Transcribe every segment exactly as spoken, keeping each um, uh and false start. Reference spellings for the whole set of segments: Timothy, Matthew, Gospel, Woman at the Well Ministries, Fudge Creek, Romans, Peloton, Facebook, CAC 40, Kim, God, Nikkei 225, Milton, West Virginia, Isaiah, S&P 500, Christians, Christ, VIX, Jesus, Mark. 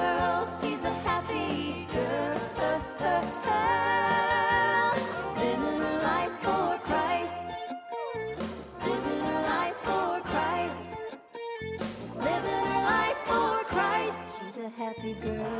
girl. She's a happy girl. Living her life for Christ. Living her life for Christ. Living her life for Christ. She's a happy girl.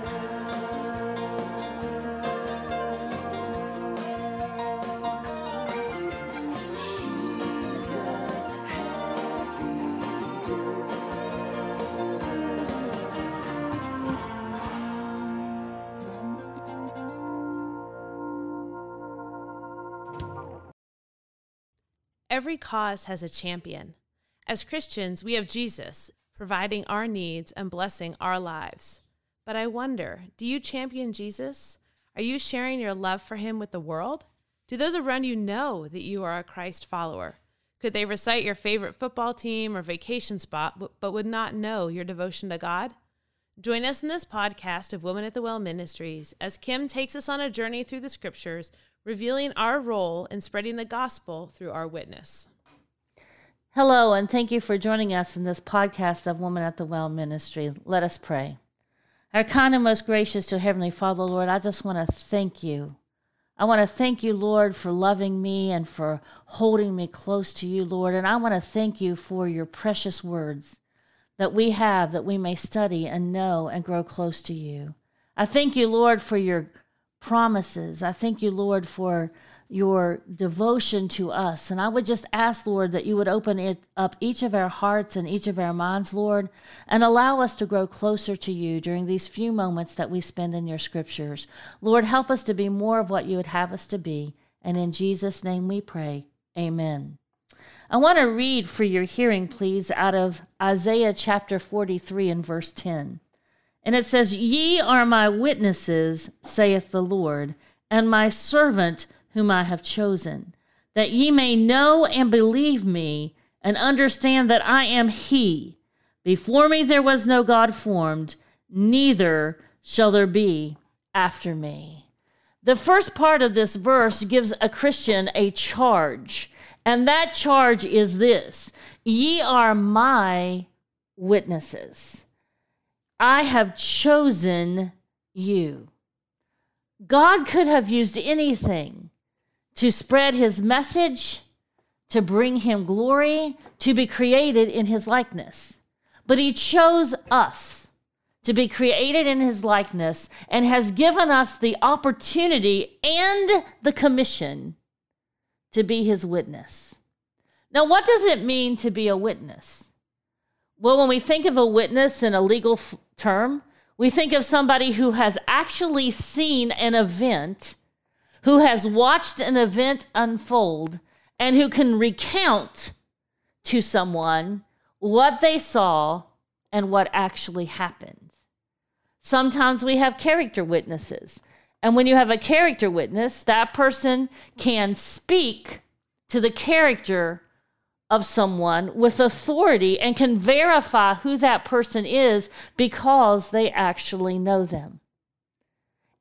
Every cause has a champion. As Christians, we have Jesus, providing our needs and blessing our lives. But I wonder, do you champion Jesus? Are you sharing your love for him with the world? Do those around you know that you are a Christ follower? Could they recite your favorite football team or vacation spot, but would not know your devotion to God? Join us in this podcast of Women at the Well Ministries as Kim takes us on a journey through the scriptures, revealing our role in spreading the gospel through our witness. Hello, and thank you for joining us in this podcast of Woman at the Well Ministry. Let us pray. Our kind and most gracious to Heavenly Father, Lord, I just want to thank you. I want to thank you, Lord, for loving me and for holding me close to you, Lord. And I want to thank you for your precious words that we have, that we may study and know and grow close to you. I thank you, Lord, for your promises. I thank you, Lord, for your devotion to us. And I would just ask, Lord, that you would open it up each of our hearts and each of our minds, Lord, and allow us to grow closer to you during these few moments that we spend in your scriptures. Lord, help us to be more of what you would have us to be. And in Jesus' name we pray. Amen. I want to read for your hearing, please, out of Isaiah chapter forty-three and verse ten. And it says, "Ye are my witnesses, saith the Lord, and my servant whom I have chosen, that ye may know and believe me, and understand that I am he. Before me there was no God formed, neither shall there be after me." The first part of this verse gives a Christian a charge, and that charge is this: ye are my witnesses. I have chosen you. God could have used anything to spread his message, to bring him glory, to be created in his likeness. But he chose us to be created in his likeness and has given us the opportunity and the commission to be his witness. Now, what does it mean to be a witness? Well, when we think of a witness in a legal f- term, we think of somebody who has actually seen an event, who has watched an event unfold, and who can recount to someone what they saw and what actually happened. Sometimes we have character witnesses. And when you have a character witness, that person can speak to the character of someone with authority and can verify who that person is because they actually know them.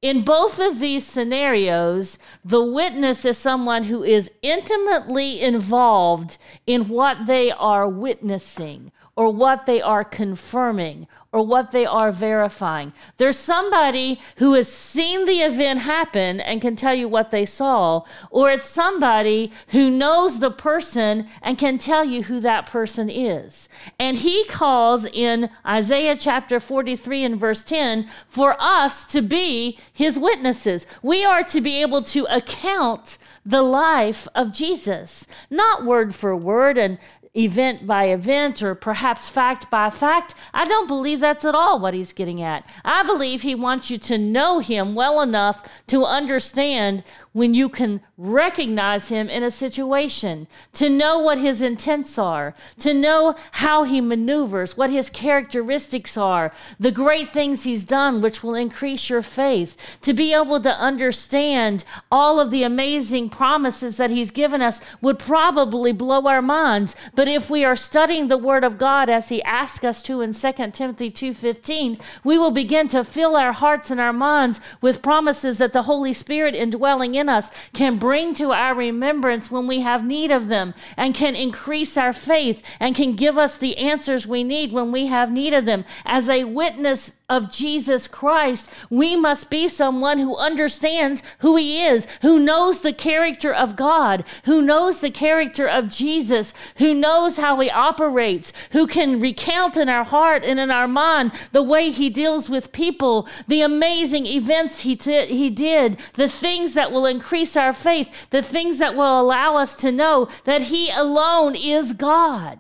In both of these scenarios, the witness is someone who is intimately involved in what they are witnessing or what they are confirming or what they are verifying. There's somebody who has seen the event happen and can tell you what they saw, or it's somebody who knows the person and can tell you who that person is. And he calls in Isaiah chapter forty-three and verse ten for us to be his witnesses. We are to be able to account the life of Jesus, not word for word and event by event, or perhaps fact by fact. I don't believe that's at all what he's getting at. I believe he wants you to know him well enough to understand when you can recognize him in a situation, to know what his intents are, to know how he maneuvers, what his characteristics are, the great things he's done, which will increase your faith, to be able to understand all of the amazing promises that he's given us would probably blow our minds, but But if we are studying the Word of God as he asks us to in Second Timothy two fifteen, we will begin to fill our hearts and our minds with promises that the Holy Spirit indwelling in us can bring to our remembrance when we have need of them, and can increase our faith, and can give us the answers we need when we have need of them. As a witness of Jesus Christ, we must be someone who understands who he is, who knows the character of God, who knows the character of Jesus, who knows how he operates, who can recount in our heart and in our mind the way he deals with people, the amazing events he, t- he did, the things that will increase our faith, the things that will allow us to know that he alone is God,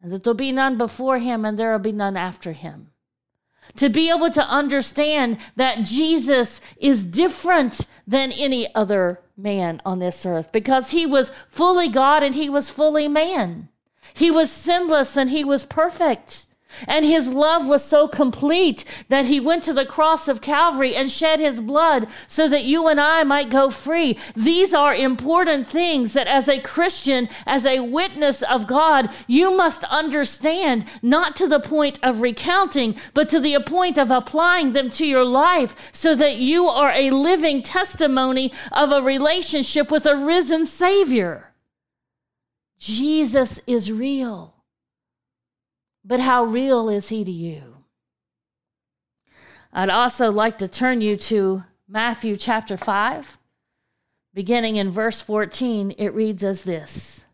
and that there'll be none before him and there'll be none after him. To be able to understand that Jesus is different than any other man on this earth, because he was fully God and he was fully man. He was sinless and he was perfect. And his love was so complete that he went to the cross of Calvary and shed his blood so that you and I might go free. These are important things that as a Christian, as a witness of God, you must understand, not to the point of recounting, but to the point of applying them to your life so that you are a living testimony of a relationship with a risen Savior. Jesus is real. But how real is he to you? I'd also like to turn you to Matthew chapter five, beginning in verse fourteen. It reads as this: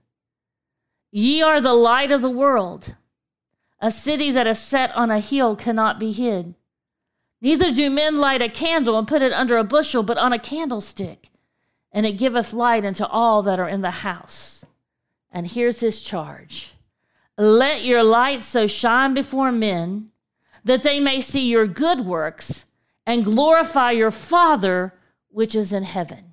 Ye are the light of the world. A city that is set on a hill cannot be hid. Neither do men light a candle and put it under a bushel, but on a candlestick, and it giveth light unto all that are in the house. And here's his charge: Let your light so shine before men that they may see your good works and glorify your Father which is in heaven.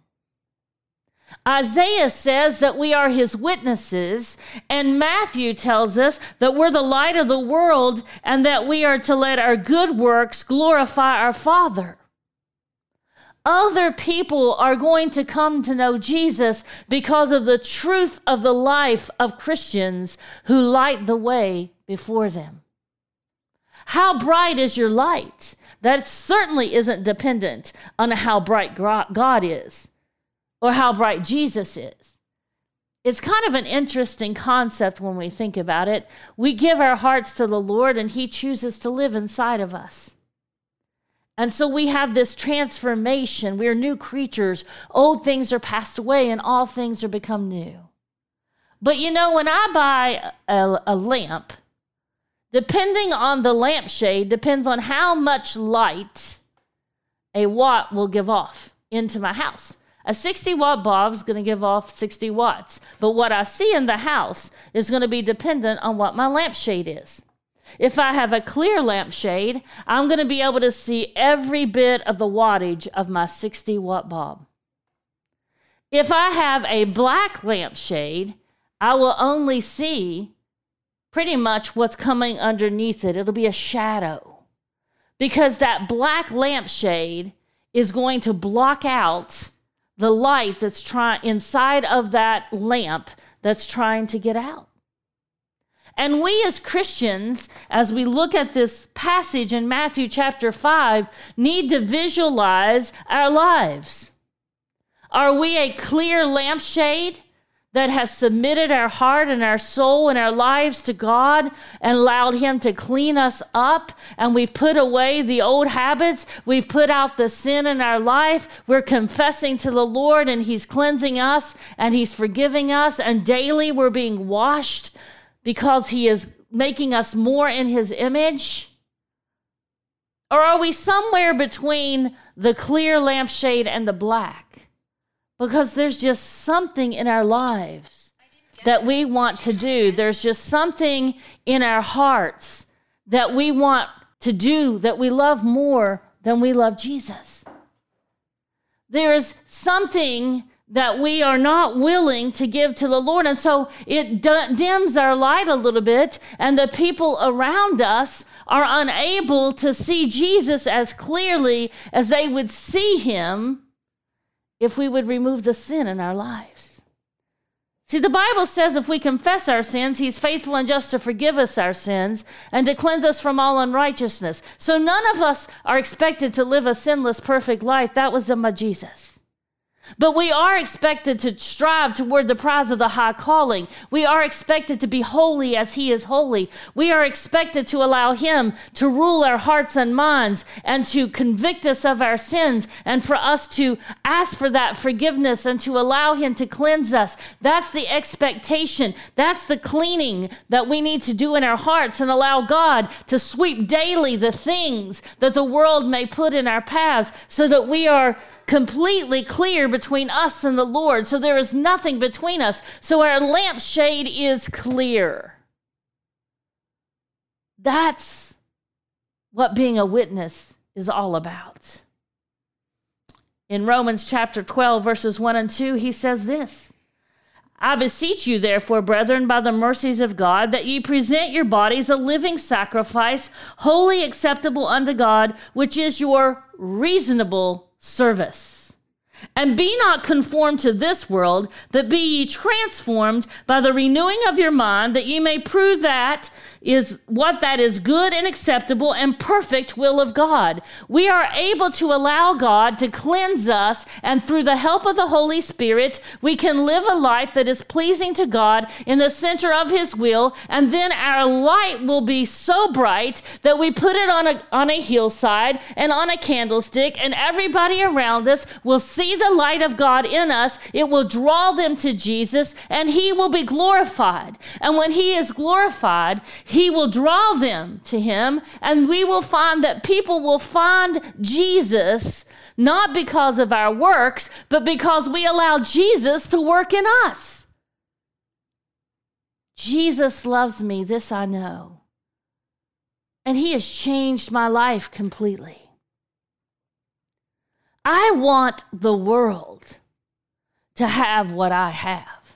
Isaiah says that we are his witnesses, and Matthew tells us that we're the light of the world and that we are to let our good works glorify our Father. Other people are going to come to know Jesus because of the truth of the life of Christians who light the way before them. How bright is your light? That certainly isn't dependent on how bright God is or how bright Jesus is. It's kind of an interesting concept when we think about it. We give our hearts to the Lord and he chooses to live inside of us. And so we have this transformation. We are new creatures. Old things are passed away and all things are become new. But you know, when I buy a, a lamp, depending on the lampshade, depends on how much light a watt will give off into my house. A sixty-watt bulb is going to give off sixty watts. But what I see in the house is going to be dependent on what my lampshade is. If I have a clear lampshade, I'm going to be able to see every bit of the wattage of my sixty-watt bulb. If I have a black lampshade, I will only see pretty much what's coming underneath it. It'll be a shadow, because that black lampshade is going to block out the light that's try- inside of that lamp that's trying to get out. And we as Christians, as we look at this passage in Matthew chapter five, need to visualize our lives. Are we a clear lampshade that has submitted our heart and our soul and our lives to God and allowed him to clean us up? And we've put away the old habits. We've put out the sin in our life. We're confessing to the Lord and he's cleansing us and he's forgiving us. And daily we're being washed because he is making us more in his image? Or are we somewhere between the clear lampshade and the black? Because there's just something in our lives that we want to do. There's just something in our hearts that we want to do, that we love more than we love Jesus. There is something that we are not willing to give to the Lord. And so it dims our light a little bit, and the people around us are unable to see Jesus as clearly as they would see him if we would remove the sin in our lives. See, the Bible says if we confess our sins, he's faithful and just to forgive us our sins and to cleanse us from all unrighteousness. So none of us are expected to live a sinless, perfect life. That was the majesus. But we are expected to strive toward the prize of the high calling. We are expected to be holy as he is holy. We are expected to allow him to rule our hearts and minds and to convict us of our sins and for us to ask for that forgiveness and to allow him to cleanse us. That's the expectation. That's the cleaning that we need to do in our hearts and allow God to sweep daily the things that the world may put in our paths so that we are completely clear between us and the Lord. So there is nothing between us. So our lampshade is clear. That's what being a witness is all about. In Romans chapter twelve, verses one and two, he says this, I beseech you, therefore, brethren, by the mercies of God, that ye present your bodies a living sacrifice, wholly acceptable unto God, which is your reasonable service. And be not conformed to this world, but be ye transformed by the renewing of your mind, that ye may prove that is what that is good and acceptable and perfect will of God. We are able to allow God to cleanse us, and through the help of the Holy Spirit, we can live a life that is pleasing to God in the center of his will, and then our light will be so bright that we put it on a, on a hillside and on a candlestick, and everybody around us will see the light of God in us. It will draw them to Jesus, and he will be glorified. And when he is glorified, he will draw them to him, and we will find that people will find Jesus, not because of our works, but because we allow Jesus to work in us. Jesus loves me, this I know. And he has changed my life completely. I want the world to have what I have.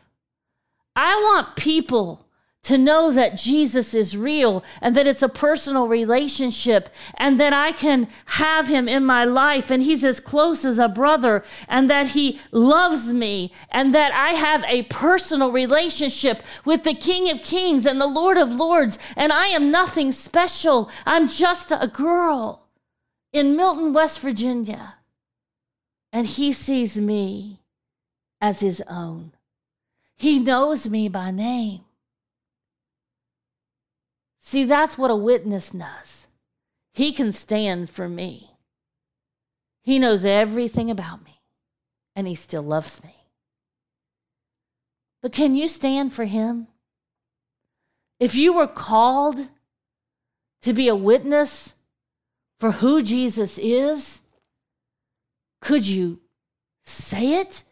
I want people to know that Jesus is real and that it's a personal relationship and that I can have him in my life and he's as close as a brother and that he loves me and that I have a personal relationship with the King of Kings and the Lord of Lords, and I am nothing special. I'm just a girl in Milton, West Virginia, and he sees me as his own. He knows me by name. See, that's what a witness does. He can stand for me. He knows everything about me, and he still loves me. But can you stand for him? If you were called to be a witness for who Jesus is, could you say it?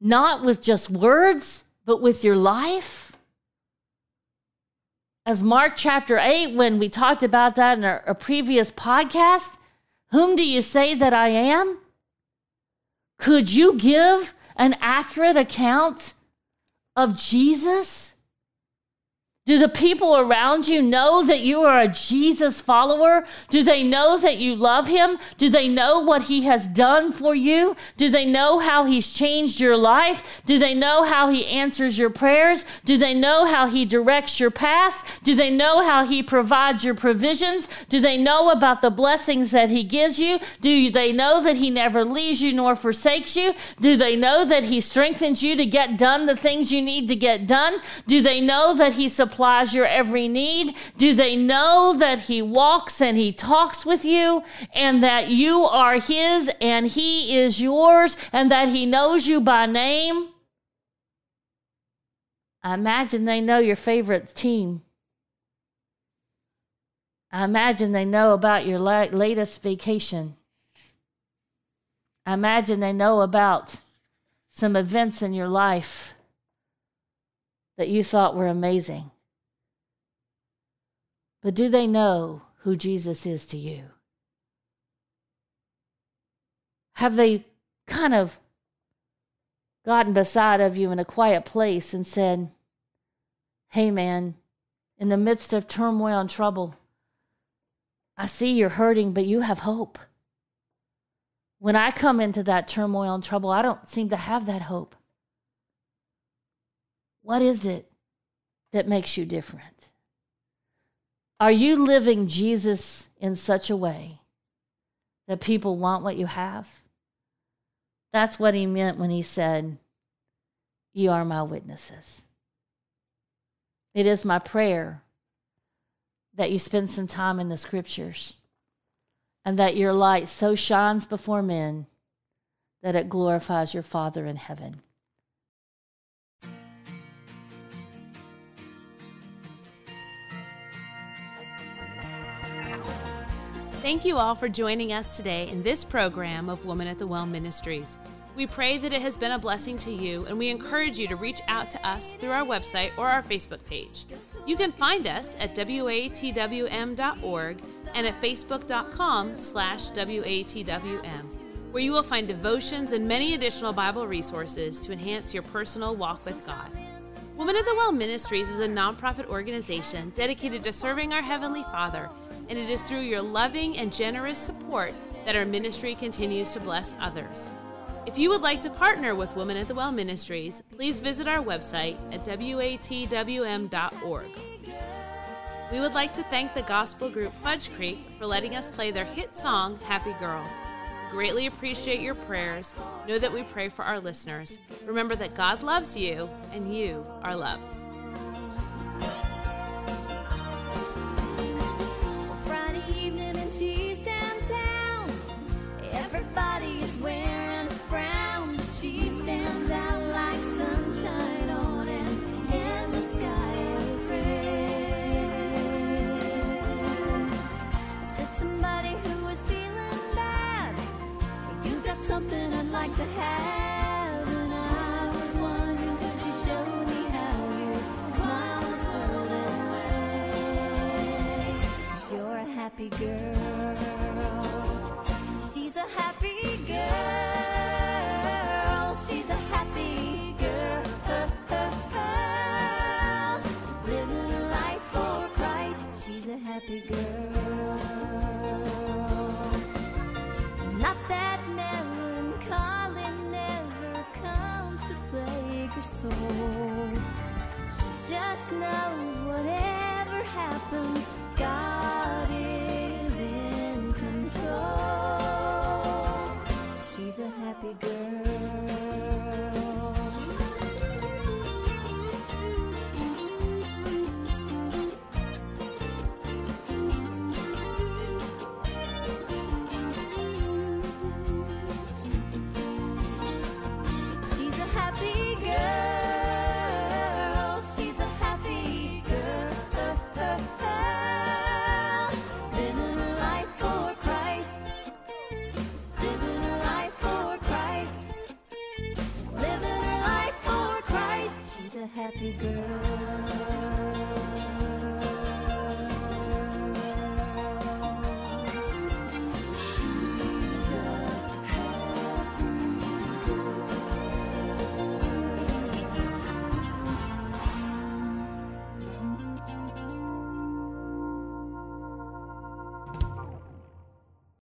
Not with just words, but with your life? As Mark chapter eight, when we talked about that in our, our previous podcast, whom do you say that I am? Could you give an accurate account of Jesus? Do the people around you know that you are a Jesus follower? Do they know that you love him? Do they know what he has done for you? Do they know how he's changed your life? Do they know how he answers your prayers? Do they know how he directs your paths? Do they know how he provides your provisions? Do they know about the blessings that he gives you? Do they know that he never leaves you nor forsakes you? Do they know that he strengthens you to get done the things you need to get done? Do they know that he supports supplies your every need? Do they know that he walks and he talks with you and that you are his and he is yours and that he knows you by name? I imagine they know your favorite team. I imagine they know about your la- latest vacation. I imagine they know about some events in your life that you thought were amazing. But do they know who Jesus is to you? Have they kind of gotten beside of you in a quiet place and said, hey man, in the midst of turmoil and trouble, I see you're hurting, but you have hope. When I come into that turmoil and trouble, I don't seem to have that hope. What is it that makes you different? Are you living Jesus in such a way that people want what you have? That's what he meant when he said, "Ye are my witnesses." It is my prayer that you spend some time in the scriptures and that your light so shines before men that it glorifies your Father in heaven. Thank you all for joining us today in this program of Woman at the Well Ministries. We pray that it has been a blessing to you, and we encourage you to reach out to us through our website or our Facebook page. You can find us at W A T W M dot org and at facebook dot com slash W A T W M, where you will find devotions and many additional Bible resources to enhance your personal walk with God. Women at the Well Ministries is a nonprofit organization dedicated to serving our Heavenly Father, and it is through your loving and generous support that our ministry continues to bless others. If you would like to partner with Women at the Well Ministries, please visit our website at W A T W M dot org. We would like to thank the gospel group Fudge Creek for letting us play their hit song, "Happy Girl." Greatly appreciate your prayers. Know that we pray for our listeners. Remember that God loves you and you are loved. Friday evening in Cheese Downtown, everybody is wearing something I'd like to have, and I was wondering, could you show me how you smile this world away? 'Cause you're a happy girl. She's a happy girl. She's a happy girl. Living a life for Christ. She's a happy girl. Not that soul. She just knows whatever happens, God is in control. She's a happy girl.